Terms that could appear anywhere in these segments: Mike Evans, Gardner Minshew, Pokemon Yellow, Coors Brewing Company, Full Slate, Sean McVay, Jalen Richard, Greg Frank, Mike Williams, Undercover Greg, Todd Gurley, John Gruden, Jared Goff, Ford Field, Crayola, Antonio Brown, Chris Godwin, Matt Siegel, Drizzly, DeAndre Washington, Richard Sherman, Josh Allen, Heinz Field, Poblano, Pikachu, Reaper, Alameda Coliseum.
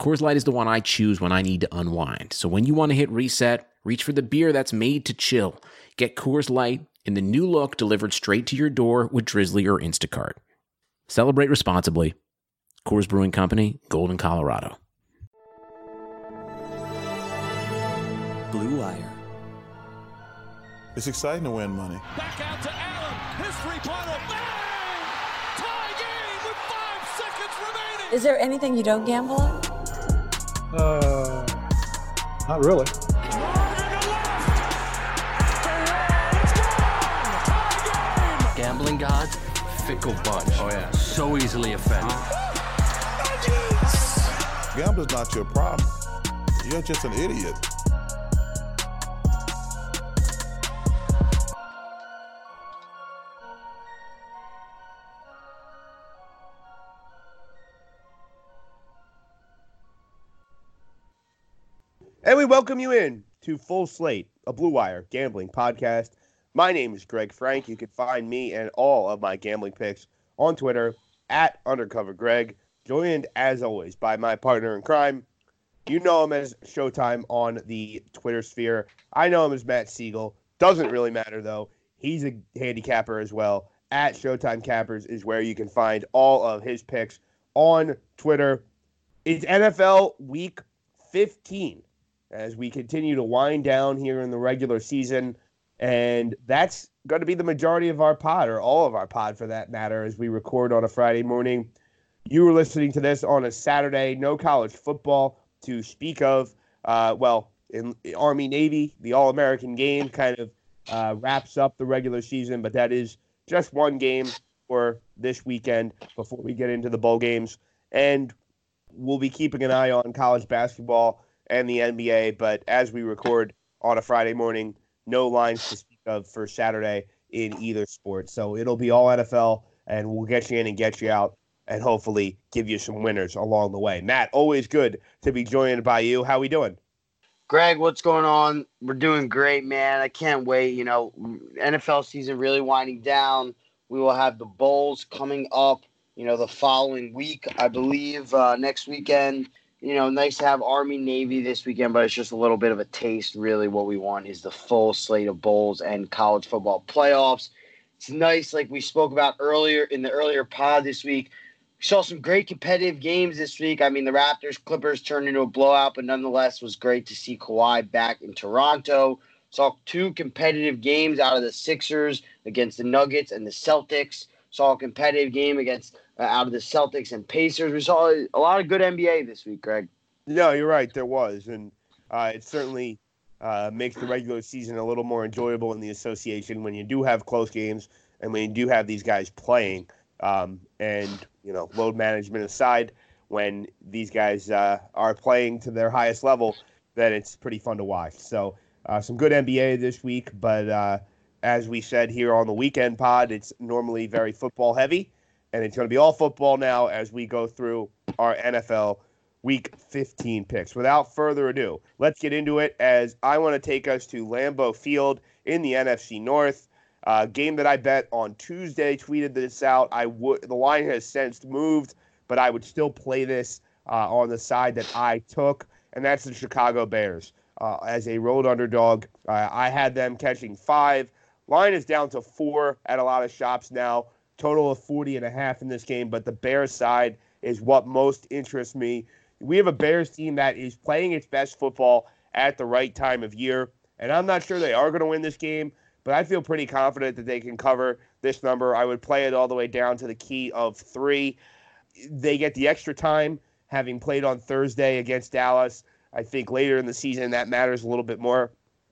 Coors Light is the one I choose when I need to unwind. So when you want to hit reset, reach for the beer that's made to chill. Get Coors Light in the new look delivered straight to your door with Drizzly or Instacart. Celebrate responsibly. Coors Brewing Company, Golden, Colorado. Blue Wire. It's exciting to win money. Back out to Allen. His three-pointer. Bang! Tie game with 5 seconds remaining. Is there anything you don't gamble on? Not really. Gambling gods, fickle bunch. Oh yeah, so easily offended. Gambling's not your problem. You're just an idiot. And we welcome you in to Full Slate, a Blue Wire gambling podcast. My name is Greg Frank. You can find me and all of my gambling picks on Twitter at Undercover Greg, joined as always by my partner in crime. You know him as Showtime on the Twitter sphere. I know him as Matt Siegel. Doesn't really matter, though. He's a handicapper as well. At Showtime Cappers is where you can find all of his picks on Twitter. It's NFL Week 15. As we continue to wind down here in the regular season. And that's going to be the majority of our pod, or all of our pod for that matter, as we record on a Friday morning. You were listening to this on a Saturday. No college football to speak of. In Army-Navy, the All-American game kind of wraps up the regular season. But that is just one game for this weekend before we get into the bowl games. And we'll be keeping an eye on college basketball and the NBA, but as we record on a Friday morning, no lines to speak of for Saturday in either sport. So it'll be all NFL, and we'll get you in and get you out, and hopefully give you some winners along the way. Matt, always good to be joined by you. How we doing? Greg, what's going on? We're doing great, man. I can't wait. You know, NFL season really winding down. We will have the bowls coming up, you know, the following week, I believe, next weekend. You know, nice to have Army-Navy this weekend, but it's just a little bit of a taste. Really what we want is the full slate of bowls and college football playoffs. It's nice, like we spoke about earlier in the earlier pod this week. We saw some great competitive games this week. I mean, the Raptors-Clippers turned into a blowout, but nonetheless was great to see Kawhi back in Toronto. Saw two competitive games out of the Sixers against the Nuggets and the Celtics. Saw a competitive game against out of the Celtics and Pacers. We saw a lot of good NBA this week, Greg. No, you're right. There was. And it certainly makes the regular season a little more enjoyable in the association when you do have close games and when you do have these guys playing. And, you know, load management aside, when these guys are playing to their highest level, then it's pretty fun to watch. So some good NBA this week. But as we said here on the weekend pod, it's normally very football heavy. And it's going to be all football now as we go through our NFL Week 15 picks. Without further ado, let's get into it, as I want to take us to Lambeau Field in the NFC North. Game that I bet on Tuesday, tweeted this out. The line has since moved, but I would still play this on the side that I took, and that's the Chicago Bears as a road underdog. I had them catching 5. Line is down to 4 at a lot of shops now. Total of 40.5 in this game, but the Bears side is what most interests me. We have a Bears team that is playing its best football at the right time of year, and I'm not sure they are going to win this game, but I feel pretty confident that they can cover this number. I would play it all the way down to the key of 3. They get the extra time, having played on Thursday against Dallas. I think later in the season that matters a little bit more.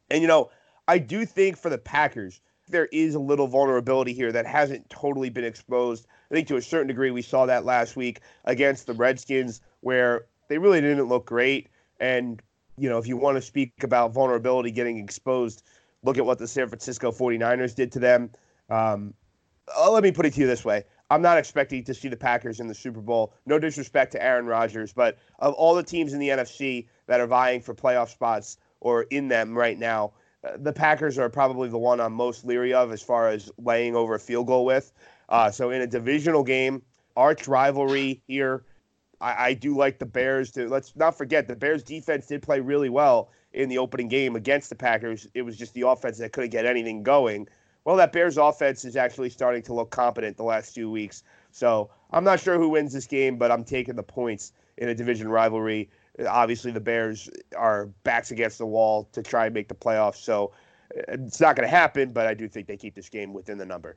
And, you know, I do think for the Packers, there is a little vulnerability here that hasn't totally been exposed. I think to a certain degree we saw that last week against the Redskins, where they really didn't look great. And you know, if you want to speak about vulnerability getting exposed, look at what the San Francisco 49ers did to them. Let me put it to you this way. I'm not expecting to see the Packers in the Super Bowl. No disrespect to Aaron Rodgers, but of all the teams in the NFC that are vying for playoff spots or in them right now, the Packers are probably the one I'm most leery of as far as laying over a field goal with. So in a divisional game, arch rivalry here, I do like the Bears. Let's not forget, the Bears defense did play really well in the opening game against the Packers. It was just the offense that couldn't get anything going. Well, that Bears offense is actually starting to look competent the last 2 weeks. So I'm not sure who wins this game, but I'm taking the points in a division rivalry. Obviously, the Bears are backs against the wall to try and make the playoffs. So it's not going to happen, but I do think they keep this game within the number.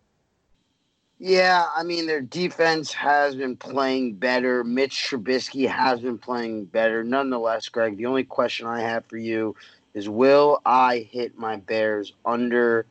Yeah, I mean, their defense has been playing better. Mitch Trubisky has been playing better. Nonetheless, Greg, the only question I have for you is, will I hit my Bears under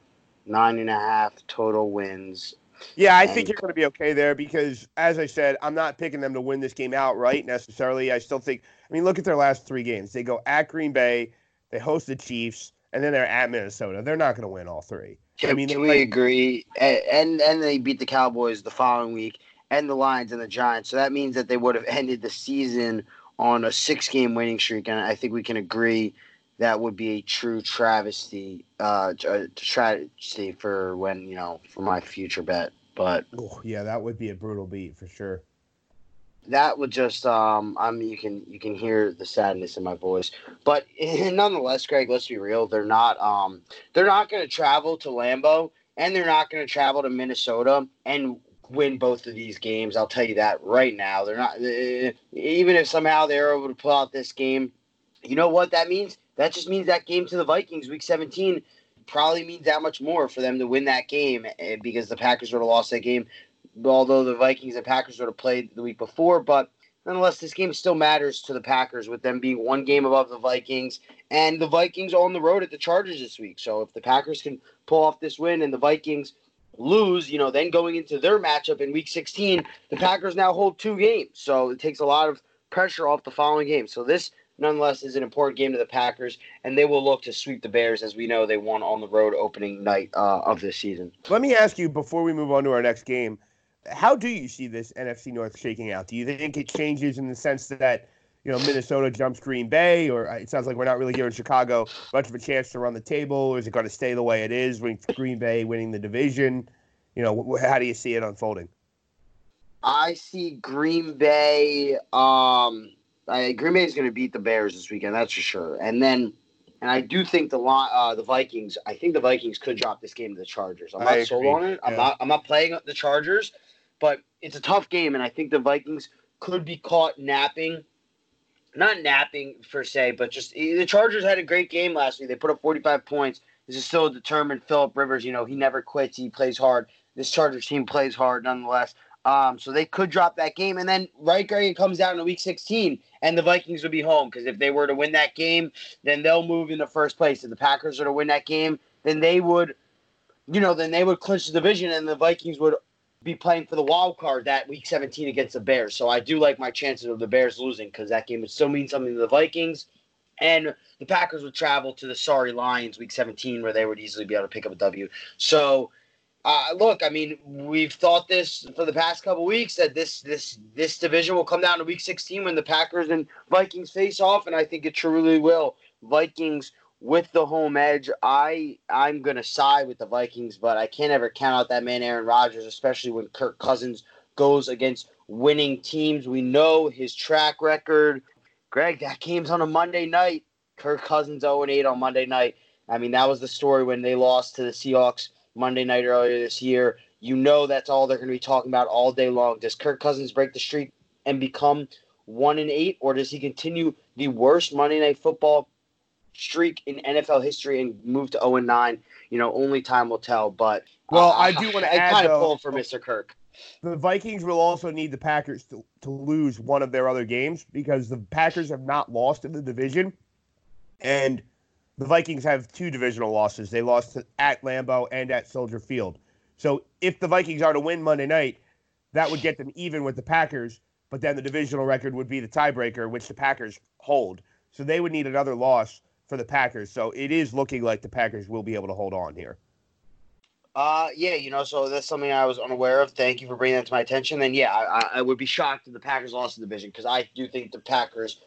9.5 total wins? Yeah, I think you're going to be okay there because, as I said, I'm not picking them to win this game outright necessarily. I still think, I mean, look at their last three games. They go at Green Bay, they host the Chiefs, and then they're at Minnesota. They're not going to win all three. Can we agree? And they beat the Cowboys the following week and the Lions and the Giants. So that means that they would have ended the season on a 6-game winning streak, and I think we can agree that would be a true travesty, for when, you know, for my future bet. But yeah, that would be a brutal beat for sure. That would just, I mean, you can hear the sadness in my voice. But nonetheless, Greg, let's be real. They're not going to travel to Lambeau, and they're not going to travel to Minnesota and win both of these games. I'll tell you that right now. They're not, even if somehow they're able to pull out this game. You know what that means? That just means that game to the Vikings, Week 17, probably means that much more for them to win that game, because the Packers would have lost that game, although the Vikings and Packers would have played the week before. But nonetheless, this game still matters to the Packers, with them being one game above the Vikings, and the Vikings on the road at the Chargers this week. So if the Packers can pull off this win and the Vikings lose, you know, then going into their matchup in Week 16, the Packers now hold 2 games. So it takes a lot of pressure off the following game. So this, nonetheless, is an important game to the Packers, and they will look to sweep the Bears, as we know they won on the road opening night of this season. Let me ask you, before we move on to our next game, how do you see this NFC North shaking out? Do you think it changes in the sense that, you know, Minnesota jumps Green Bay, or it sounds like we're not really giving Chicago much of a chance to run the table, or is it going to stay the way it is with Green Bay winning the division? You know, how do you see it unfolding? I see Green Bay Green Bay is going to beat the Bears this weekend, that's for sure. And I do think the Vikings. I think the Vikings could drop this game to the Chargers. I'm not sold on it. I'm not playing the Chargers, but it's a tough game, and I think the Vikings could be caught napping. Not napping per se, but just the Chargers had a great game last week. They put up 45 points. This is still a determined Phillip Rivers. You know, he never quits. He plays hard. This Chargers team plays hard, nonetheless. So they could drop that game, and then it comes down to Week 16, and the Vikings would be home, because if they were to win that game, then they'll move into first place. If the Packers were to win that game, then they would clinch the division, and the Vikings would be playing for the wild card that Week 17 against the Bears. So I do like my chances of the Bears losing, because that game would still mean something to the Vikings, and the Packers would travel to the sorry Lions Week 17, where they would easily be able to pick up a W. So look, I mean, we've thought this for the past couple weeks, that this division will come down to Week 16 when the Packers and Vikings face off, and I think it truly will. Vikings with the home edge. I'm going to side with the Vikings, but I can't ever count out that man Aaron Rodgers, especially when Kirk Cousins goes against winning teams. We know his track record. Greg, that game's on a Monday night. Kirk Cousins 0-8 on Monday night. I mean, that was the story when they lost to the Seahawks Monday night earlier this year. You know that's all they're going to be talking about all day long. Does Kirk Cousins break the streak and become 1-8, or does he continue the worst Monday Night Football streak in NFL history and move to 0-9? You know, only time will tell. But I do want to add, kind of pull for Mr. Kirk. The Vikings will also need the Packers to lose one of their other games, because the Packers have not lost in the division, and the Vikings have 2 divisional losses. They lost at Lambeau and at Soldier Field. So if the Vikings are to win Monday night, that would get them even with the Packers, but then the divisional record would be the tiebreaker, which the Packers hold. So they would need another loss for the Packers. So it is looking like the Packers will be able to hold on here. Yeah, you know, so that's something I was unaware of. Thank you for bringing that to my attention. And, yeah, I would be shocked if the Packers lost the division because I do think the Packers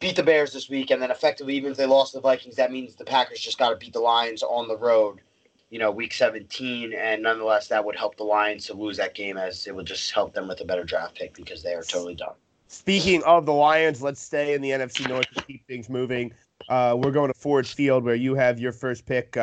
beat the Bears this week. And then effectively, even if they lost the Vikings, that means the Packers just got to beat the Lions on the road, you know, week 17. And nonetheless, that would help the Lions to lose that game as it would just help them with a better draft pick because they are totally done. Speaking of the Lions, let's stay in the NFC North and keep things moving. We're going to Ford Field where you have your first pick.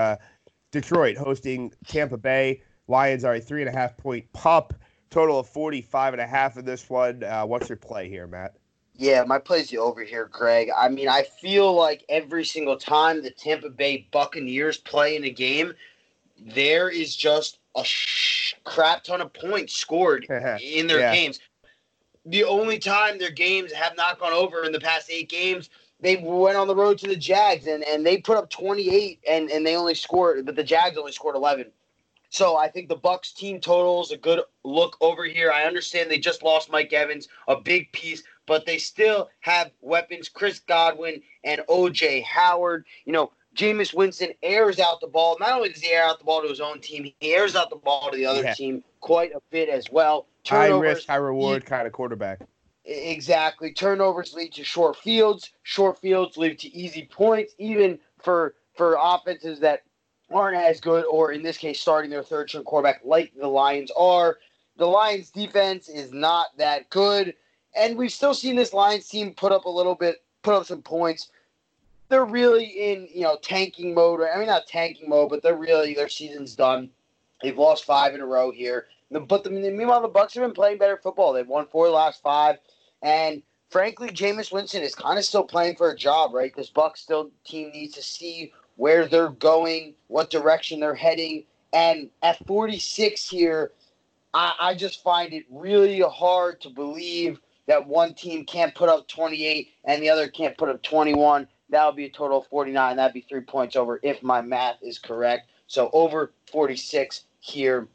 Detroit hosting Tampa Bay. Lions are a 3.5-point pup. Total of 45.5 in this one. What's your play here, Matt? Yeah, my play's the over here, Greg. I mean, I feel like every single time the Tampa Bay Buccaneers play in a game, there is just a crap ton of points scored in their games. The only time their games have not gone over in the past 8 games, they went on the road to the Jags, and they put up 28, and they only scored, but the Jags only scored 11. So I think the Bucks team total is a good look over here. I understand they just lost Mike Evans, a big piece, but they still have weapons. Chris Godwin and O.J. Howard. You know, Jameis Winston airs out the ball. Not only does he air out the ball to his own team, he airs out the ball to the other team quite a bit as well. Turnovers, high risk, high reward kind of quarterback. Exactly. Turnovers lead to short fields. Short fields lead to easy points, even for offenses that aren't as good, or in this case, starting their third-string quarterback like the Lions are. The Lions' defense is not that good, and we've still seen this Lions team put up some points. They're really in, you know, tanking mode. I mean, not tanking mode, but they're really, their season's done. They've lost 5 in a row here. But meanwhile, the Bucs have been playing better football. They've won 4 last 5. And frankly, Jameis Winston is kind of still playing for a job, right? This Bucs still team needs to see where they're going, what direction they're heading. And at 46 here, I just find it really hard to believe that one team can't put up 28 and the other can't put up 21. That would be a total of 49. That would be 3 points over if my math is correct. So over 46 here.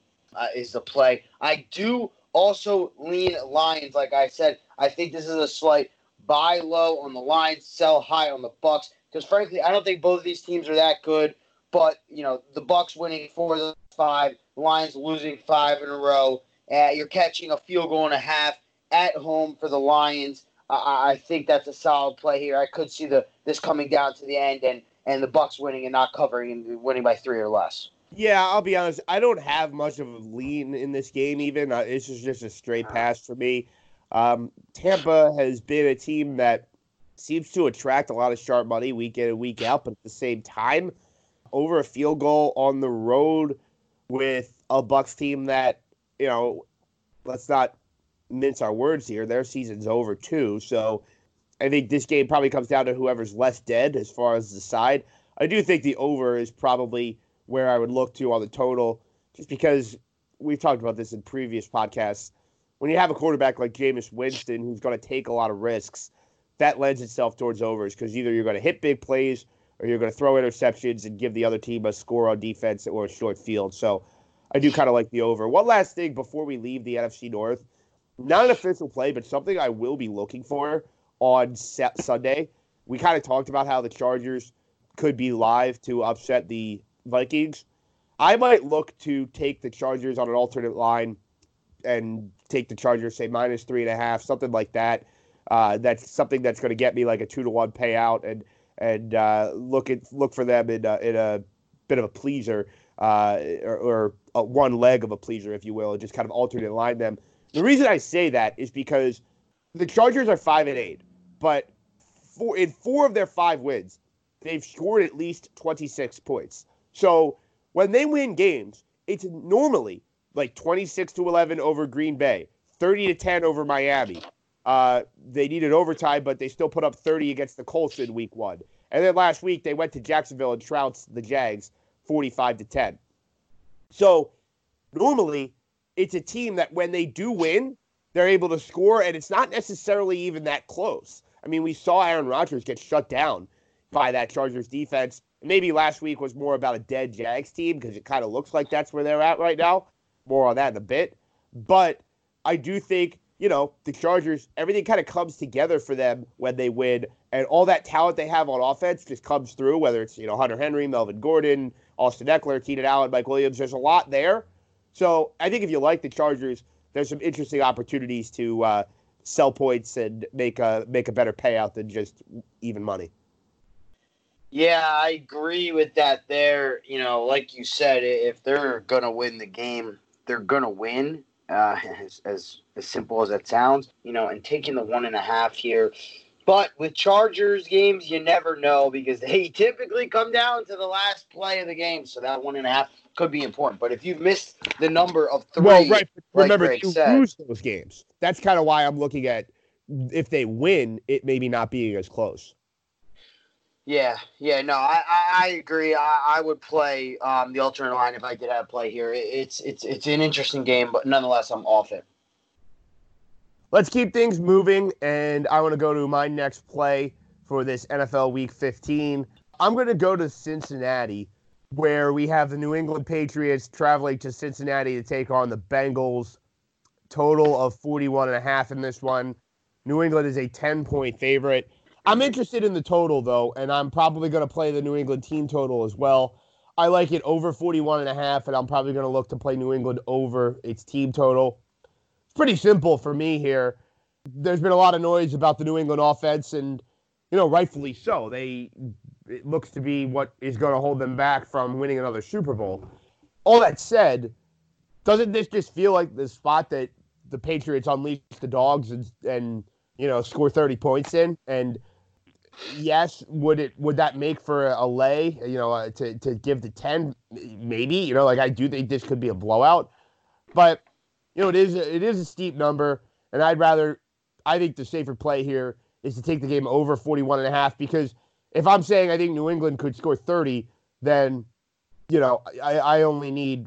Is the play. I do also lean Lions, like I said. I think this is a slight buy low on the Lions, sell high on the Bucks. Because frankly, I don't think both of these teams are that good. But you know, the Bucks winning 4 of the 5, Lions losing 5 in a row. You're catching a field goal and a half at home for the Lions. I think that's a solid play here. I could see this coming down to the end and the Bucks winning and not covering and winning by 3 or less. Yeah, I'll be honest. I don't have much of a lean in this game even. This is just a straight pass for me. Tampa has been a team that seems to attract a lot of sharp money week in and week out, but at the same time, over a field goal on the road with a Bucs team that, you know, let's not mince our words here. Their season's over too. So I think this game probably comes down to whoever's less dead as far as the side. I do think the over is probably where I would look to on the total, just because we've talked about this in previous podcasts. When you have a quarterback like Jameis Winston who's going to take a lot of risks, that lends itself towards overs because either you're going to hit big plays or you're going to throw interceptions and give the other team a score on defense or a short field. So I do kind of like the over. One last thing before we leave the NFC North. Not an official play, but something I will be looking for on Sunday. We kind of talked about how the Chargers could be live to upset the Vikings. I might look to take the Chargers on an alternate line and take the Chargers, say, minus 3.5, something like that. That's something that's going to get me like a 2-to-1 payout and look for them in a bit of a pleaser or a one leg of a pleaser, if you will, and just kind of alternate line them. The reason I say that is because the Chargers are 5-8, but in 4 of their 5 wins, they've scored at least 26 points. So when they win games, it's normally like 26-11 over Green Bay, 30-10 over Miami. They needed overtime, but they still put up 30 against the Colts in week 1. And then last week they went to Jacksonville and trounced the Jags 45-10. So normally it's a team that when they do win, they're able to score, and it's not necessarily even that close. I mean, we saw Aaron Rodgers get shut down by that Chargers defense. Maybe last week was more about a dead Jags team because it kind of looks like that's where they're at right now. More on that in a bit. But I do think you know, the Chargers, everything kind of comes together for them when they win, and all that talent they have on offense just comes through, whether it's, you know, Hunter Henry, Melvin Gordon, Austin Eckler, Keenan Allen, Mike Williams. There's a lot there. So I think if you like the Chargers, there's some interesting opportunities to sell points and make a better payout than just even money. Yeah, I agree with that there. You know, like you said, if they're going to win the game, they're going to win, as simple as that sounds, you know, and taking the 1.5 here. But with Chargers games, you never know because they typically come down to the last play of the game. So that 1.5 could be important. But if you've missed the number of 3, well, right. Remember, you lose those games. That's kind of why I'm looking at if they win, it maybe not being as close. Yeah, no, I agree. I would play the alternate line if I did have a play here. It's an interesting game, but nonetheless, I'm off it. Let's keep things moving, and I want to go to my next play for this NFL Week 15. I'm going to go to Cincinnati, where we have the New England Patriots traveling to Cincinnati to take on the Bengals. Total of 41.5 in this one. New England is a 10-point favorite. I'm interested in the total, though, and I'm probably going to play the New England team total as well. I like it over 41.5, and I'm probably going to look to play New England over its team total. It's pretty simple for me here. There's been a lot of noise about the New England offense, and, you know, rightfully so. It looks to be what is going to hold them back from winning another Super Bowl. All that said, doesn't this just feel like the spot that the Patriots unleash the dogs and you know, score 30 points in? And yes, would that make for a lay, you know, to give the 10? Maybe, you know, like I do think this could be a blowout. But, you know, it is a steep number, and I think the safer play here is to take the game over 41.5, because if I'm saying I think New England could score 30, then, you know, I only need,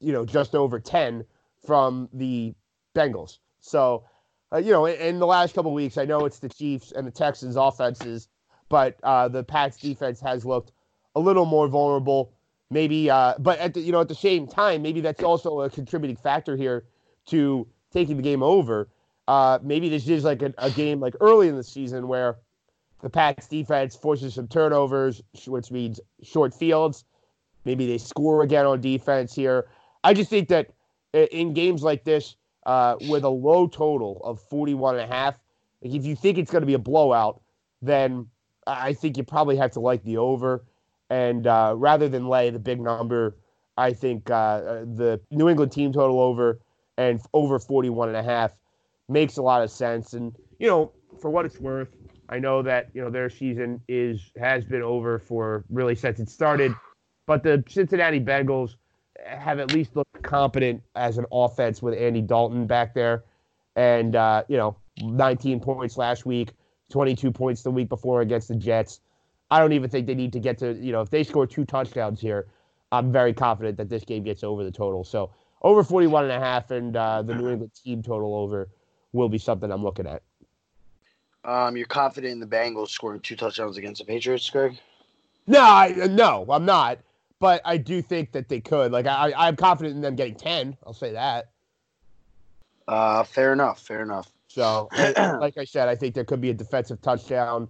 you know, just over 10 from the Bengals. So, you know, in the last couple of weeks, I know it's the Chiefs and the Texans offenses, but the Pats defense has looked a little more vulnerable. Maybe, but at the same time, maybe that's also a contributing factor here to taking the game over. Maybe this is like a game like early in the season where the Pats defense forces some turnovers, which means short fields. Maybe they score again on defense here. I just think that in games like this, with a low total of 41.5. If you think it's going to be a blowout, then I think you probably have to like the over. And rather than lay the big number, I think the New England team total over and over 41.5 makes a lot of sense. And, you know, for what it's worth, I know that, you know, their season has been over for really since it started. But the Cincinnati Bengals have at least looked competent as an offense with Andy Dalton back there. And, you know, 19 points last week, 22 points the week before against the Jets. I don't even think they need to get to, you know, if they score 2 touchdowns here, I'm very confident that this game gets over the total. So over 41.5 and the New England team total over will be something I'm looking at. You're confident in the Bengals scoring 2 touchdowns against the Patriots, Greg? No, I'm not. But I do think that they could. Like, I'm confident in them getting 10. I'll say that. Fair enough. So, like I said, I think there could be a defensive touchdown.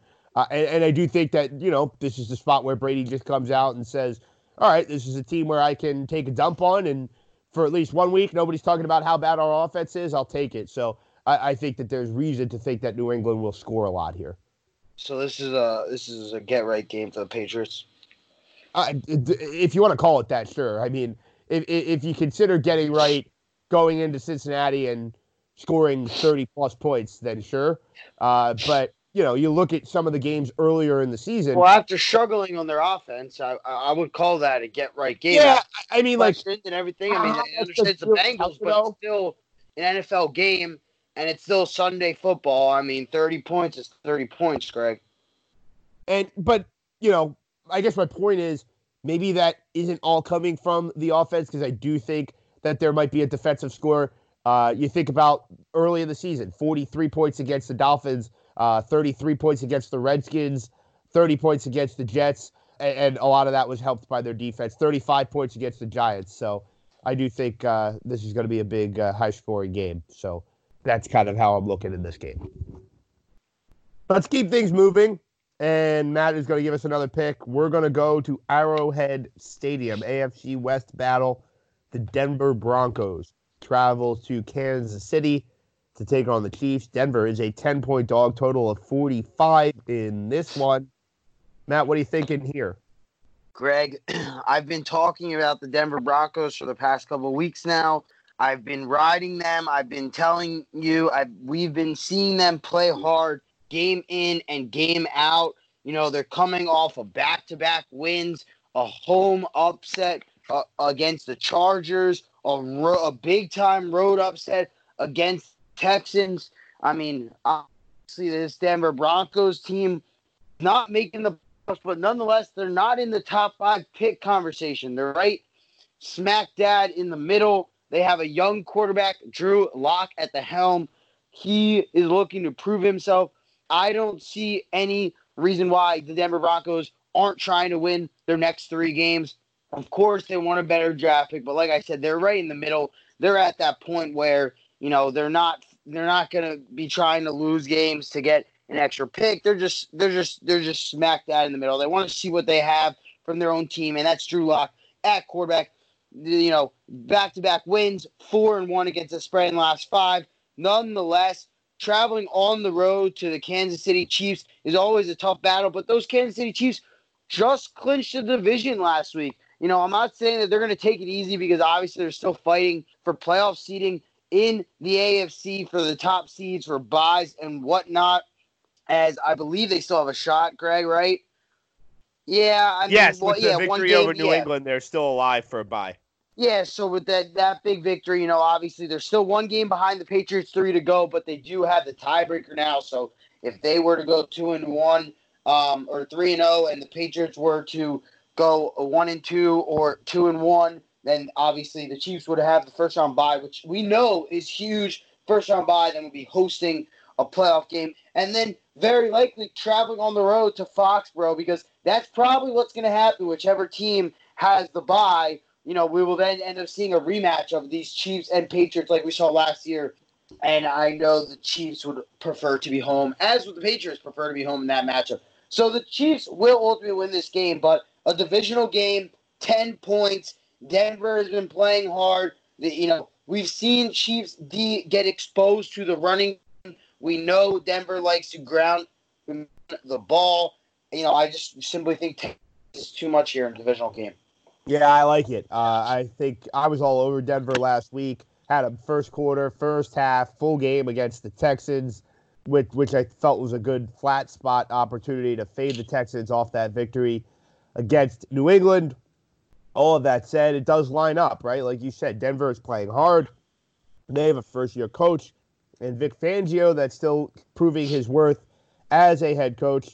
And I do think that, you know, this is the spot where Brady just comes out and says, all right, this is a team where I can take a dump on. And for at least 1 week, nobody's talking about how bad our offense is. I'll take it. So, I think that there's reason to think that New England will score a lot here. So, this is a get-right game for the Patriots. If you want to call it that, sure. I mean, if you consider getting right, going into Cincinnati and scoring 30-plus points, then sure. But, you know, you look at some of the games earlier in the season. Well, after struggling on their offense, I would call that a get-right game. Yeah, I mean, like, and everything. I mean, I understand it's the Bengals, but it's still an NFL game, and it's still Sunday football. I mean, 30 points is 30 points, Greg. But, you know, I guess my point is maybe that isn't all coming from the offense, because I do think that there might be a defensive score. You think about early in the season, 43 points against the Dolphins, 33 points against the Redskins, 30 points against the Jets, and a lot of that was helped by their defense, 35 points against the Giants. So I do think this is going to be a big high-scoring game. So that's kind of how I'm looking in this game. Let's keep things moving. And Matt is going to give us another pick. We're going to go to Arrowhead Stadium, AFC West battle. The Denver Broncos travel to Kansas City to take on the Chiefs. Denver is a 10-point dog, total of 45 in this one. Matt, what are you thinking here? Greg, I've been talking about the Denver Broncos for the past couple of weeks now. I've been riding them. I've been telling you. We've been seeing them play hard. Game in and game out. You know, they're coming off of back-to-back wins, a home upset against the Chargers, a big-time road upset against Texans. I mean, obviously this Denver Broncos team not making the playoffs, but nonetheless, they're not in the top five pick conversation. They're right smack dab in the middle. They have a young quarterback, Drew Lock, at the helm. He is looking to prove himself. I don't see any reason why the Denver Broncos aren't trying to win their next three games. Of course, they want a better draft pick, but like I said, they're right in the middle. They're at that point where, you know, they're not going to be trying to lose games to get an extra pick. They're just smack dab in the middle. They want to see what they have from their own team, and that's Drew Lock at quarterback. You know, back-to-back wins, 4-1 against the spread in the last five. Nonetheless, traveling on the road to the Kansas City Chiefs is always a tough battle, but those Kansas City Chiefs just clinched the division last week. You know, I'm not saying that they're going to take it easy because obviously they're still fighting for playoff seeding in the AFC for the top seeds for buys and whatnot, as I believe they still have a shot, Greg, right? Yeah. With the victory over New England, they're still alive for a bye. Yeah, so with that big victory, you know, obviously there's still one game behind the Patriots, 3 to go, but they do have the tiebreaker now. So if they were to go 2-1 or 3-0 and the Patriots were to go 1-2 or 2-1, then obviously the Chiefs would have the first-round bye, which we know is huge. First-round bye, then we'll be hosting a playoff game. And then very likely traveling on the road to Foxborough because that's probably what's going to happen, whichever team has the bye. You know, we will then end up seeing a rematch of these Chiefs and Patriots like we saw last year. And I know the Chiefs would prefer to be home, as would the Patriots prefer to be home in that matchup. So the Chiefs will ultimately win this game, but a divisional game, 10 points. Denver has been playing hard. You know, we've seen Chiefs D get exposed to the running. We know Denver likes to ground the ball. You know, I just simply think it's too much here in a divisional game. Yeah, I like it. I think I was all over Denver last week. Had a first quarter, first half, full game against the Texans, which I felt was a good flat spot opportunity to fade the Texans off that victory against New England. All of that said, it does line up, right? Like you said, Denver is playing hard. They have a first-year coach, and Vic Fangio that's still proving his worth as a head coach.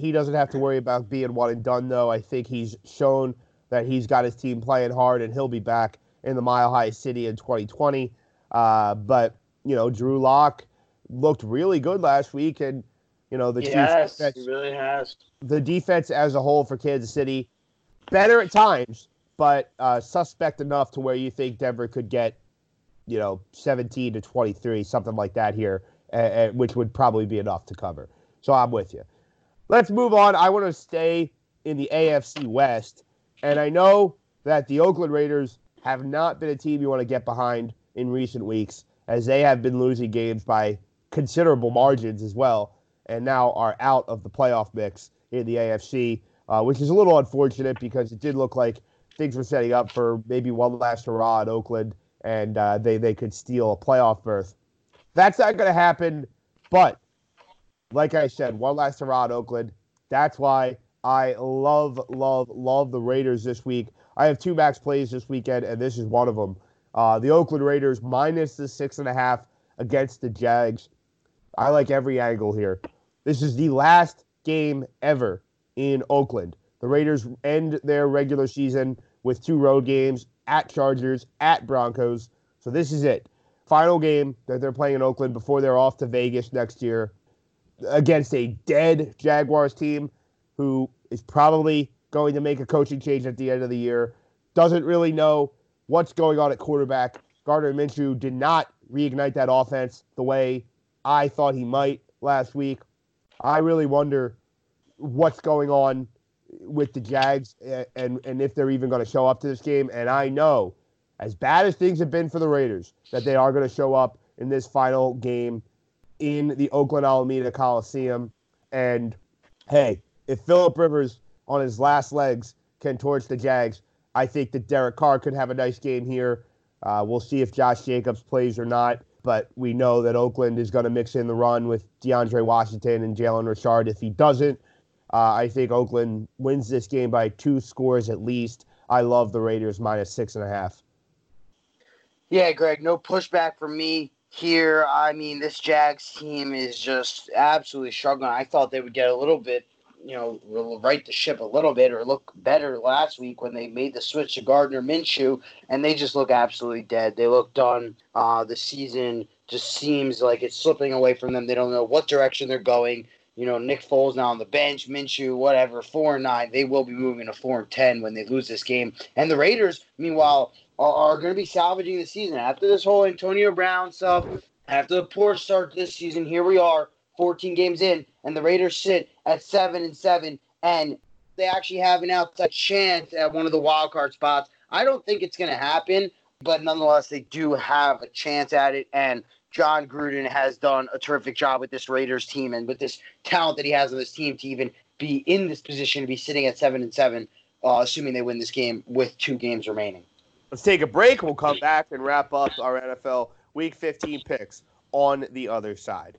He doesn't have to worry about being one and done, though. I think he's shown that he's got his team playing hard, and he'll be back in the Mile High City in 2020. But, you know, Drew Lock looked really good last week, and, you know, the defense as a whole for Kansas City, better at times, but suspect enough to where you think Denver could get, you know, 17 to 23, something like that here, which would probably be enough to cover. So I'm with you. Let's move on. I want to stay in the AFC West. And I know that the Oakland Raiders have not been a team you want to get behind in recent weeks, as they have been losing games by considerable margins as well, and now are out of the playoff mix in the AFC, which is a little unfortunate because it did look like things were setting up for maybe one last hurrah in Oakland, and they could steal a playoff berth. That's not going to happen, but like I said, one last hurrah in Oakland. That's why I love the Raiders this week. I have two max plays this weekend, and this is one of them. The Oakland Raiders minus the 6.5 against the Jags. I like every angle here. This is the last game ever in Oakland. The Raiders end their regular season with two road games at Chargers, at Broncos. So this is it. Final game that they're playing in Oakland before they're off to Vegas next year against a dead Jaguars team who is probably going to make a coaching change at the end of the year, doesn't really know what's going on at quarterback. Gardner Minshew did not reignite that offense the way I thought he might last week. I really wonder what's going on with the Jags and if they're even going to show up to this game. And I know, as bad as things have been for the Raiders, that they are going to show up in this final game in the Oakland Alameda Coliseum. And, hey, if Phillip Rivers on his last legs can torch the Jags, I think that Derek Carr could have a nice game here. We'll see if Josh Jacobs plays or not, but we know that Oakland is going to mix in the run with DeAndre Washington and Jalen Richard. If he doesn't, I think Oakland wins this game by 2 scores at least. I love the Raiders minus 6.5. Yeah, Greg, no pushback from me here. I mean, this Jags team is just absolutely struggling. I thought they would get a little bit, right the ship a little bit or look better last week when they made the switch to Gardner Minshew, and they just look absolutely dead. They look done. The season just seems like it's slipping away from them. They don't know what direction they're going. Nick Foles now on the bench, Minshew, whatever, 4-9. They will be moving to 4-10 when they lose this game. And the Raiders, meanwhile, are going to be salvaging the season. After this whole Antonio Brown stuff, after the poor start this season, here we are, 14 games in, and the Raiders sit at 7-7, and they actually have an outside chance at one of the wild card spots. I don't think it's going to happen, but nonetheless, they do have a chance at it, and John Gruden has done a terrific job with this Raiders team and with this talent that he has on this team to even be in this position to be sitting at 7-7, assuming they win this game with 2 games remaining. Let's take a break. We'll come back and wrap up our NFL Week 15 picks on the other side.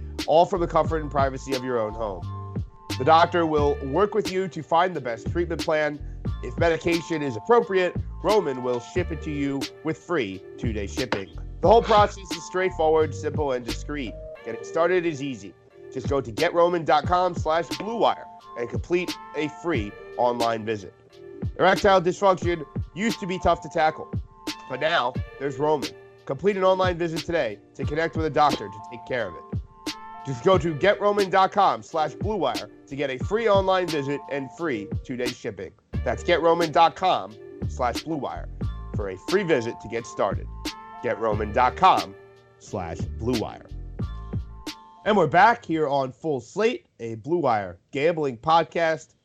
all from the comfort and privacy of your own home. The doctor will work with you to find the best treatment plan. If medication is appropriate, Roman will ship it to you with free 2-day shipping. The whole process is straightforward, simple, and discreet. Getting started is easy. Just go to GetRoman.com/BlueWire and complete a free online visit. Erectile dysfunction used to be tough to tackle, but now there's Roman. Complete an online visit today to connect with a doctor to take care of it. Just go to GetRoman.com/BlueWire to get a free online visit and free 2-day shipping. That's GetRoman.com/BlueWire for a free visit to get started. GetRoman.com/BlueWire. And we're back here on Full Slate, a Blue Wire gambling podcast.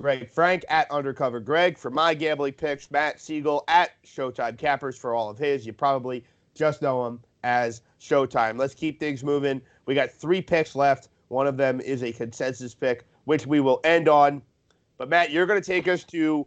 Greg Frank at Undercover Greg for my gambling picks. Matt Siegel at Showtime Cappers for all of his. You probably just know him as Showtime. Let's keep things moving. We got 3 picks left. One of them is a consensus pick, which we will end on. But, Matt, you're going to take us to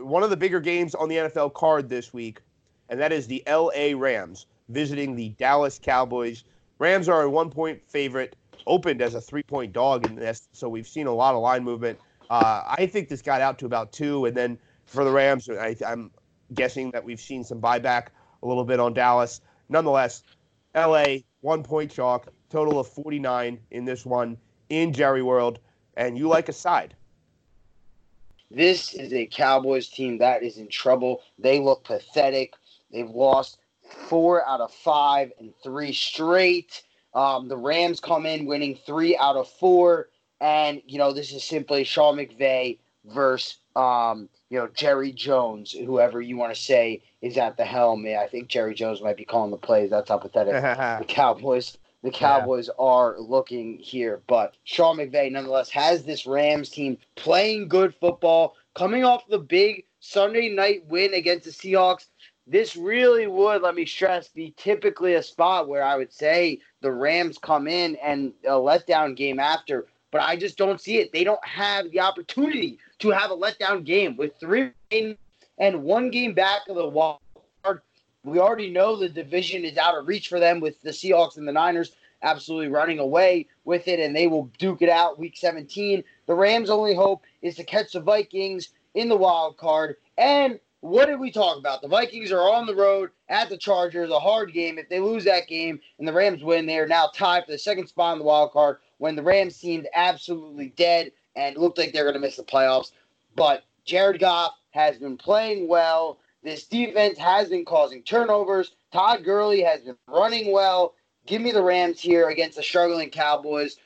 one of the bigger games on the NFL card this week, and that is the L.A. Rams visiting the Dallas Cowboys. Rams are a 1-point favorite, opened as a 3-point dog in this, so we've seen a lot of line movement. I think this got out to about 2, and then for the Rams, I'm guessing that we've seen some buyback a little bit on Dallas. Nonetheless, L.A., 1-point chalk, total of 49 in this one in Jerry World, and you like a side. This is a Cowboys team that is in trouble. They look pathetic. They've lost 4 out of 5 and 3 straight. The Rams come in winning 3 out of 4. And, this is simply Sean McVay versus, Jerry Jones, whoever you want to say is at the helm. I think Jerry Jones might be calling the plays. That's how pathetic the Cowboys are looking here. But Sean McVay, nonetheless, has this Rams team playing good football, coming off the big Sunday night win against the Seahawks. This really would, let me stress, be typically a spot where I would say the Rams come in and a letdown game after, but I just don't see it. They don't have the opportunity to have a letdown game. With 3 and 1 game back of the wild card, we already know the division is out of reach for them with the Seahawks and the Niners absolutely running away with it, and they will duke it out Week 17. The Rams' only hope is to catch the Vikings in the wild card and what did we talk about? The Vikings are on the road at the Chargers, a hard game. If they lose that game and the Rams win, they are now tied for the second spot in the wild card when the Rams seemed absolutely dead and looked like they're going to miss the playoffs. But Jared Goff has been playing well. This defense has been causing turnovers. Todd Gurley has been running well. Give me the Rams here against the struggling Cowboys.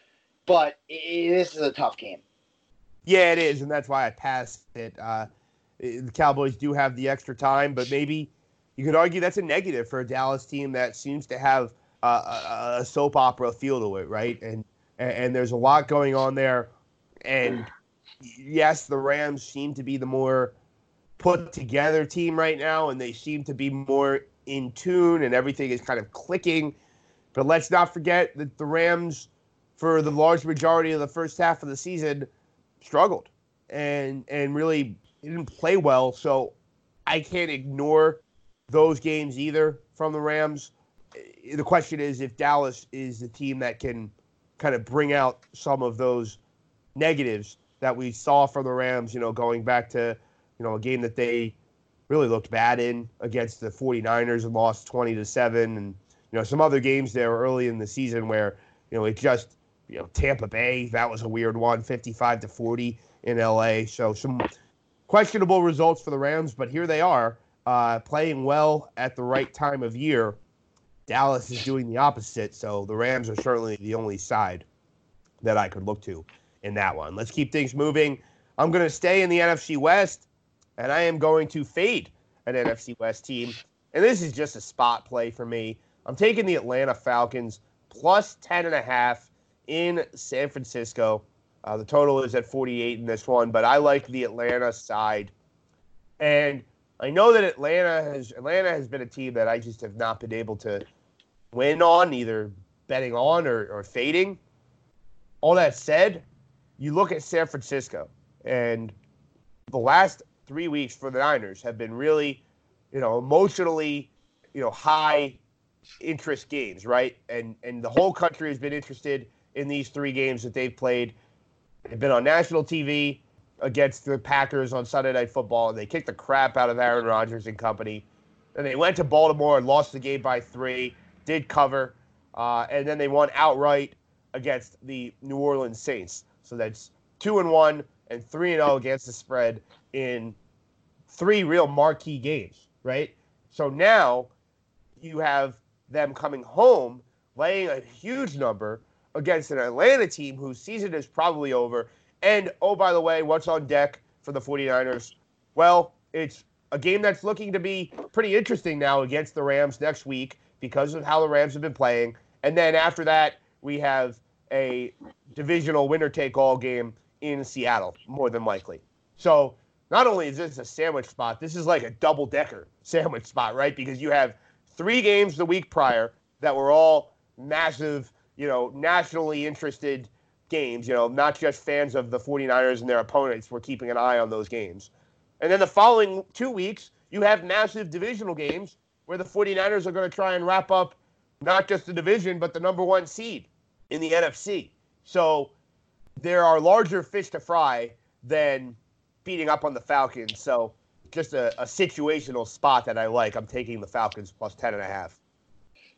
But this is a tough game. Yeah, it is, and that's why I passed it. The Cowboys do have the extra time, but maybe you could argue that's a negative for a Dallas team that seems to have a soap opera feel to it, right? And there's a lot going on there. And yes, the Rams seem to be the more put-together team right now, and they seem to be more in tune, and everything is kind of clicking. But let's not forget that the Rams, for the large majority of the first half of the season, struggled and really didn't play well. So I can't ignore those games either from the Rams. The question is if Dallas is the team that can kind of bring out some of those negatives that we saw from the Rams, you know, going back to, you know, a game that they really looked bad in against the 49ers and lost 20-7. And, you know, some other games there early in the season where, you know, it just, you know, Tampa Bay, that was a weird one, 55-40 in L.A. So some questionable results for the Rams, but here they are playing well at the right time of year. Dallas is doing the opposite, so the Rams are certainly the only side that I could look to in that one. Let's keep things moving. I'm going to stay in the NFC West, and I am going to fade an NFC West team. And this is just a spot play for me. I'm taking the Atlanta Falcons plus 10.5 in San Francisco. The total is at 48 in this one, but I like the Atlanta side. And I know that Atlanta has been a team that I just have not been able to win on, either betting on or fading. All that said, you look at San Francisco, and the last 3 weeks for the Niners have been really, you know, emotionally, you know, high interest games, right? And the whole country has been interested in these three games that they've played. They've been on national TV against the Packers on Sunday Night Football, and they kicked the crap out of Aaron Rodgers and company. And they went to Baltimore and lost the game by 3, did cover, and then they won outright against the New Orleans Saints. So that's 2-1 and 3-0 against the spread in 3 real marquee games, right? So now you have them coming home, laying a huge number against an Atlanta team whose season is probably over. And, oh, by the way, what's on deck for the 49ers? Well, it's a game that's looking to be pretty interesting now against the Rams next week because of how the Rams have been playing. And then after that, we have a divisional winner-take-all game in Seattle, more than likely. So not only is this a sandwich spot, this is like a double-decker sandwich spot, right? Because you have 3 games the week prior that were all massive, you know, nationally interested games. You know, not just fans of the 49ers and their opponents were keeping an eye on those games. And then the following 2 weeks, you have massive divisional games where the 49ers are going to try and wrap up not just the division, but the number 1 seed in the NFC. So there are larger fish to fry than beating up on the Falcons. So just a situational spot that I like. I'm taking the Falcons plus 10.5.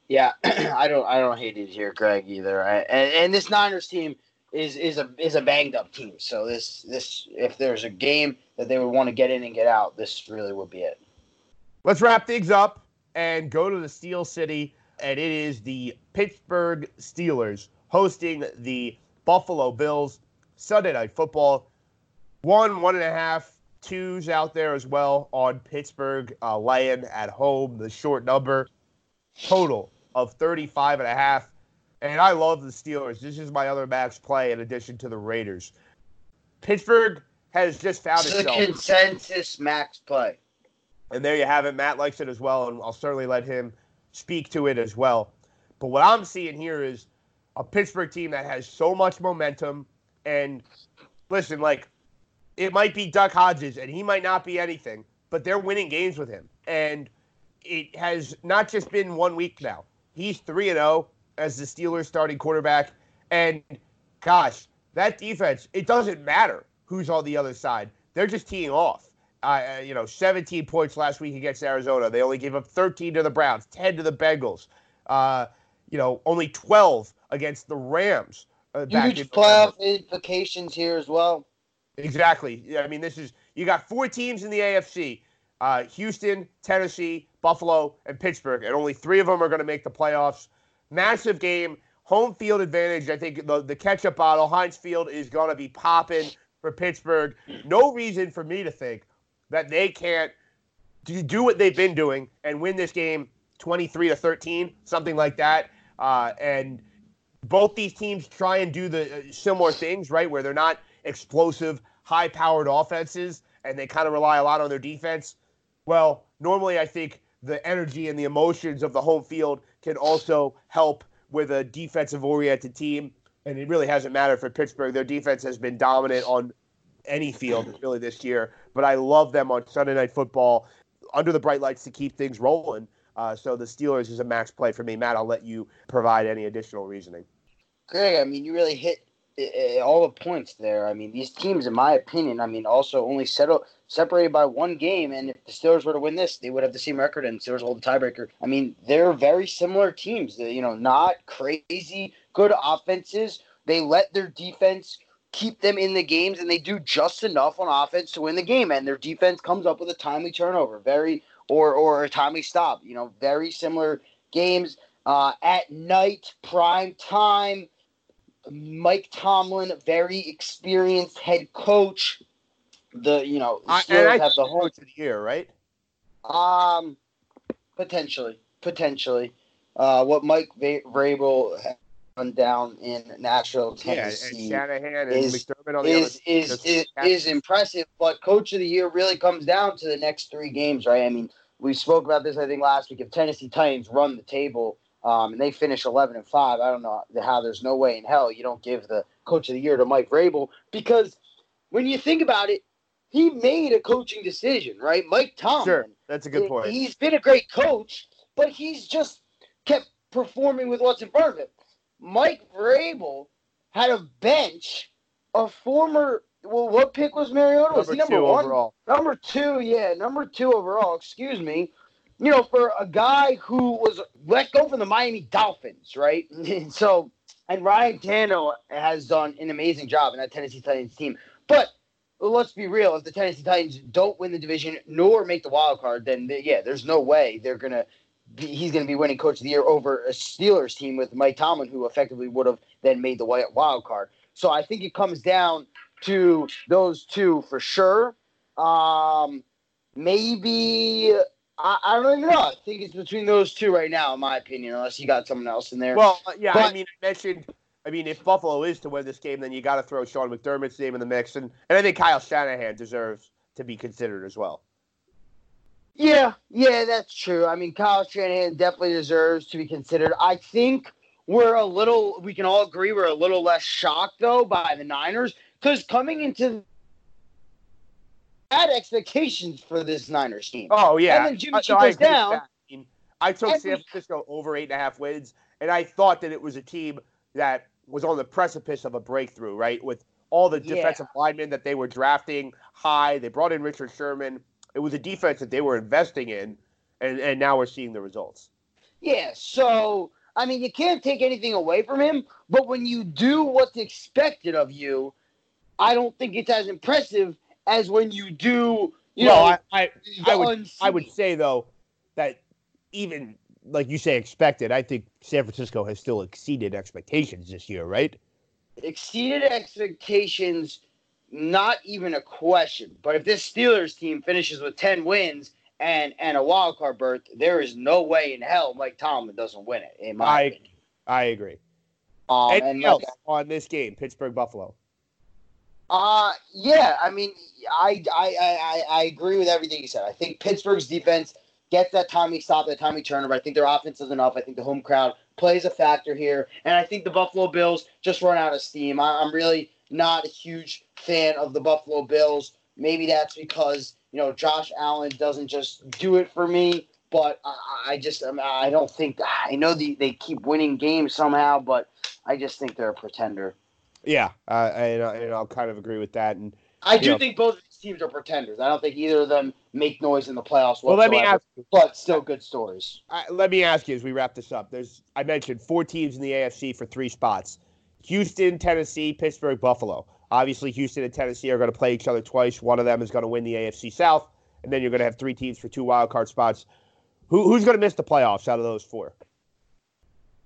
Yeah, I don't hate it here, Greg, either. And this Niners team is a banged up team. So this if there's a game that they would want to get in and get out, this really would be it. Let's wrap things up and go to the Steel City, and it is the Pittsburgh Steelers hosting the Buffalo Bills. Sunday Night Football. 1.5, 2s out there as well on Pittsburgh laying at home. The short number. Total of 35.5, and I love the Steelers. This is my other max play in addition to the Raiders. Pittsburgh has just found itself. The consensus max play. And there you have it. Matt likes it as well, and I'll certainly let him speak to it as well. But what I'm seeing here is a Pittsburgh team that has so much momentum. And listen, like, it might be Duck Hodges, and he might not be anything, but they're winning games with him. And it has not just been 1 week now. He's 3-0 as the Steelers starting quarterback. And, gosh, that defense, it doesn't matter who's on the other side. They're just teeing off. 17 points last week against Arizona. They only gave up 13 to the Browns, 10 to the Bengals. Only 12 against the Rams. Huge playoff implications here as well. Exactly. Yeah, I mean, you got four teams in the AFC, Houston, Tennessee, Buffalo, and Pittsburgh, and only three of them are going to make the playoffs. Massive game, home field advantage. I think the ketchup bottle, Heinz Field, is going to be popping for Pittsburgh. No reason for me to think that they can't do what they've been doing and win this game 23-13, something like that. And both these teams try and do the similar things, right, where they're not explosive, high-powered offenses, and they kind of rely a lot on their defense. Well, normally I think the energy and the emotions of the home field can also help with a defensive-oriented team, and it really hasn't mattered for Pittsburgh. Their defense has been dominant on any field really this year, but I love them on Sunday Night Football under the bright lights to keep things rolling. So the Steelers is a max play for me. Matt, I'll let you provide any additional reasoning. Greg, I mean, you really hit all the points there. I mean, these teams, in my opinion, also only separated by one game. And if the Steelers were to win this, they would have the same record and Steelers hold the tiebreaker. I mean, they're very similar teams. They're, not crazy good offenses. They let their defense keep them in the games, and they do just enough on offense to win the game. And their defense comes up with a timely turnover, or a timely stop. Very similar games at night, prime time. Mike Tomlin, very experienced head coach. Steelers have the whole coach of the year, right? Potentially. What Mike Vrabel has done down in Nashville, Tennessee, and Shanahan and McDermott on is impressive. But coach of the year really comes down to the next three games, right? I mean, we spoke about this, I think, last week. If Tennessee Titans run the table, and they finish 11-5. I don't know how. There's no way in hell you don't give the coach of the year to Mike Vrabel, because when you think about it, he made a coaching decision, right? Mike Tomlin. Sure, that's a good point. He's been a great coach, but he's just kept performing with what's in front of him. Mike Vrabel had a bench of former. Well, what pick was Mariota? Was he number one? Overall. Number two overall. Excuse me. For a guy who was let go from the Miami Dolphins, right? And Ryan Tannehill has done an amazing job in that Tennessee Titans team. But let's be real. If the Tennessee Titans don't win the division nor make the wild card, then, there's no way they're going to be – he's going to be winning coach of the year over a Steelers team with Mike Tomlin, who effectively would have then made the wild card. So I think it comes down to those two for sure. Maybe – I don't even know. I think it's between those two right now, in my opinion, unless you got someone else in there. Well, yeah, but, if Buffalo is to win this game, then you got to throw Sean McDermott's name in the mix. And I think Kyle Shanahan deserves to be considered as well. Yeah, that's true. I mean, Kyle Shanahan definitely deserves to be considered. I think we can all agree we're a little less shocked, though, by the Niners, because coming into had expectations for this Niners team. Oh, yeah. And then Jimmy G goes down. I took San Francisco over 8.5 wins, and I thought that it was a team that was on the precipice of a breakthrough, right? With all the defensive linemen that they were drafting high. They brought in Richard Sherman. It was a defense that they were investing in, and now we're seeing the results. Yeah, so, you can't take anything away from him, but when you do what's expected of you, I don't think it's as impressive as when you do, I would say, though, that even, like you say, expected, I think San Francisco has still exceeded expectations this year, right? Exceeded expectations, not even a question. But if this Steelers team finishes with 10 wins and a wild card berth, there is no way in hell Mike Tomlin doesn't win it, in my opinion. I agree. Anything else on this game, Pittsburgh-Buffalo? I agree with everything you said. I think Pittsburgh's defense gets that timely stop, that timely turnover. I think their offense is enough. I think the home crowd plays a factor here. And I think the Buffalo Bills just run out of steam. I'm really not a huge fan of the Buffalo Bills. Maybe that's because, Josh Allen doesn't just do it for me. But I don't think – I know they keep winning games somehow, but I just think they're a pretender. Yeah, and I'll kind of agree with that. And I do think both of these teams are pretenders. I don't think either of them make noise in the playoffs whatsoever. Well, let me ask you, but still good stories. Let me ask you as we wrap this up. I mentioned four teams in the AFC for three spots. Houston, Tennessee, Pittsburgh, Buffalo. Obviously, Houston and Tennessee are going to play each other twice. One of them is going to win the AFC South, and then you're going to have three teams for two wild card spots. Who's going to miss the playoffs out of those four?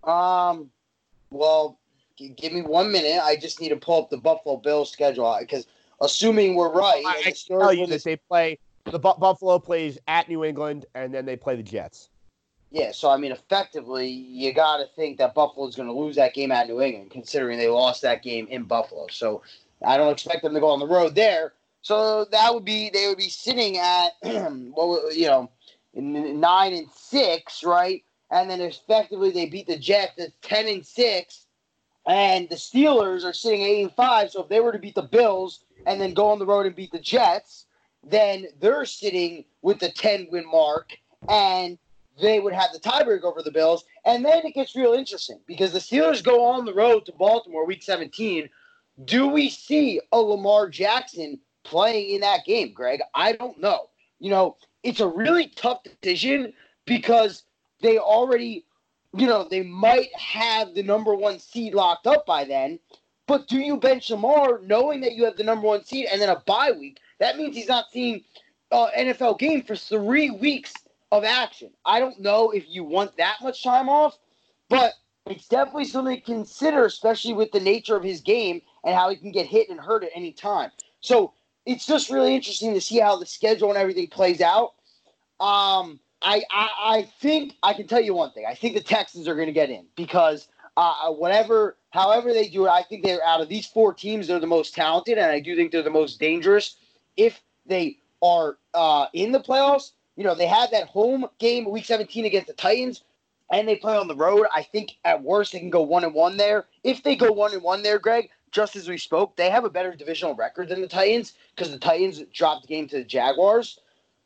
Well, give me 1 minute. I just need to pull up the Buffalo Bills schedule because assuming we're right, I can tell you that they play the Buffalo plays at New England, and then they play the Jets. Yeah, so I mean, effectively, you got to think that Buffalo's going to lose that game at New England, considering they lost that game in Buffalo. So I don't expect them to go on the road there. So that would be they would be sitting at well, 9-6, right? And then effectively they beat the Jets at 10-6, and the Steelers are sitting 8-5. So if they were to beat the Bills and then go on the road and beat the Jets, then they're sitting with the 10-win mark, and they would have the tiebreak over the Bills. And then it gets real interesting because the Steelers go on the road to Baltimore Week 17. Do we see a Lamar Jackson playing in that game, Greg? I don't know. It's a really tough decision because they already, they might have the number one seed locked up by then. But do you bench Lamar knowing that you have the number one seed and then a bye week? That means he's not seeing an NFL game for 3 weeks of action. I don't know if you want that much time off, but it's definitely something to consider, especially with the nature of his game and how he can get hit and hurt at any time. So it's just really interesting to see how the schedule and everything plays out. I think I can tell you one thing. I think the Texans are going to get in because however they do it, I think they're out of these four teams, they're the most talented, and I do think they're the most dangerous. If they are in the playoffs, they have that home game Week 17 against the Titans, and they play on the road. I think at worst they can go 1-1 there. If they go 1-1 there, Greg, just as we spoke, they have a better divisional record than the Titans because the Titans dropped the game to the Jaguars.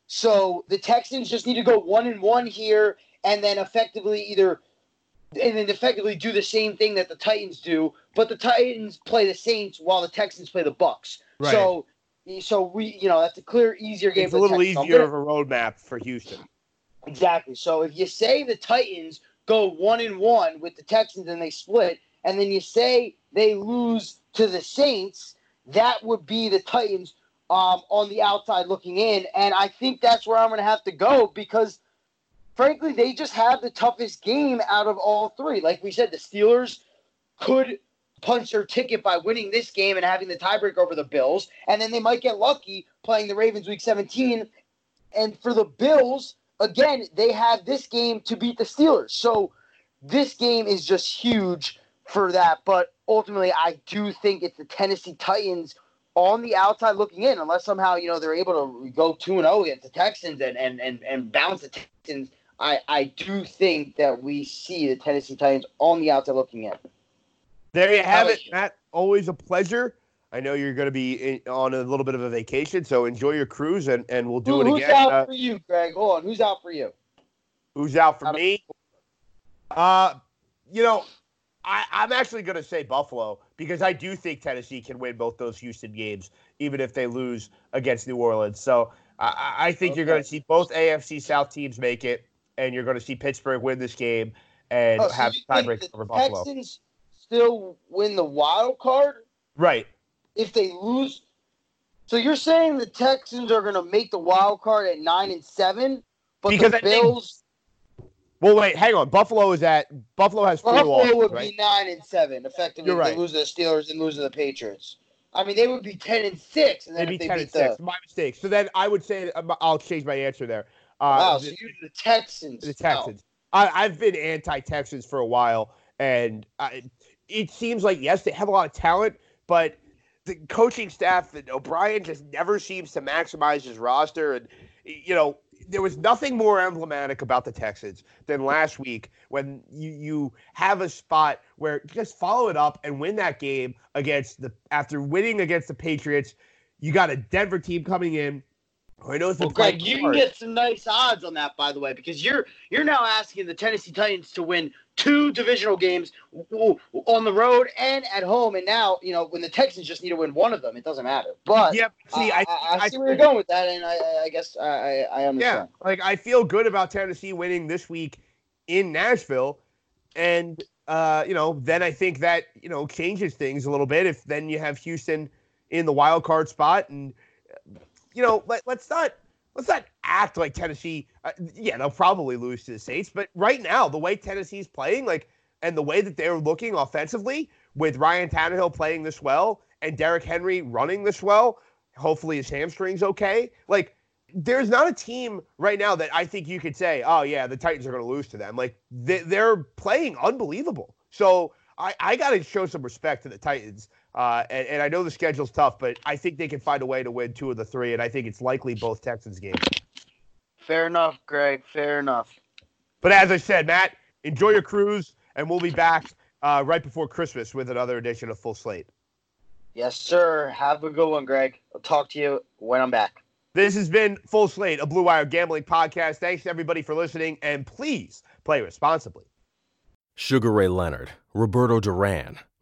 So the Texans just need to go 1-1 here and then effectively do the same thing that the Titans do, but the Titans play the Saints while the Texans play the Bucks. Right. So we, that's a clear, easier game. It's a little easier of a roadmap for Houston. Exactly. So if you say the Titans go 1-1 with the Texans and they split, and then you say they lose to the Saints, that would be the Titans on the outside looking in, and I think that's where I'm going to have to go because, frankly, they just have the toughest game out of all three. Like we said, the Steelers could punch their ticket by winning this game and having the tiebreak over the Bills, and then they might get lucky playing the Ravens Week 17. And for the Bills, again, they have this game to beat the Steelers. So this game is just huge for that, but ultimately I do think it's the Tennessee Titans on the outside looking in, unless somehow, they're able to go 2-0 against the Texans and bounce the Texans. I do think that we see the Tennessee Titans on the outside looking in. There you have it, Matt. Always a pleasure. I know you're going to be on a little bit of a vacation, so enjoy your cruise, and we'll do it again. Who's out for you, Greg? Hold on. Who's out for you? Who's out for me? I'm actually going to say Buffalo because I do think Tennessee can win both those Houston games, even if they lose against New Orleans. So I think you're going to see both AFC South teams make it, and you're going to see Pittsburgh win this game and have tiebreak over Buffalo. Texans still win the wild card? Right. If they lose? So you're saying the Texans are going to make the wild card at 9-7, but because the Bills... Well, wait, hang on. Buffalo has 4 losses. Buffalo would be 9-7, effectively. You're right. If they lose to the Steelers and lose to the Patriots. I mean, they would be 10-6, and then if they beat the... My mistake. So then I would say I'll change my answer there. So you're the Texans. The Texans. No. I've been anti-Texans for a while, and it seems like yes, they have a lot of talent, but the coaching staff and O'Brien just never seems to maximize his roster, and there was nothing more emblematic about the Texans than last week when you have a spot where just follow it up and win that game after winning against the Patriots. You got a Denver team coming in Well, Greg, you can get some nice odds on that, by the way, because you're now asking the Tennessee Titans to win two divisional games on the road and at home. And now, you know, when the Texans just need to win one of them, it doesn't matter. But yeah, see, I see where you're going with that, and I guess I understand. Yeah, like I feel good about Tennessee winning this week in Nashville, and you know, then I think that, you know, changes things a little bit. If then you have Houston in the wild card spot and. You know, let's not act like Tennessee. Yeah, they'll probably lose to the Saints, but right now, the way Tennessee's playing, like, and the way that they're looking offensively, with Ryan Tannehill playing this well and Derrick Henry running this well, hopefully his hamstring's okay. Like, there's not a team right now that I think you could say, oh yeah, the Titans are going to lose to them. Like, they're playing unbelievable. So I got to show some respect to the Titans. And I know the schedule's tough, but I think they can find a way to win two of the three, and I think it's likely both Texans games. Fair enough, Greg. Fair enough. But as I said, Matt, enjoy your cruise, and we'll be back right before Christmas with another edition of Full Slate. Yes, sir. Have a good one, Greg. I'll talk to you when I'm back. This has been Full Slate, a Blue Wire gambling podcast. Thanks to everybody for listening, and please play responsibly. Sugar Ray Leonard, Roberto Duran,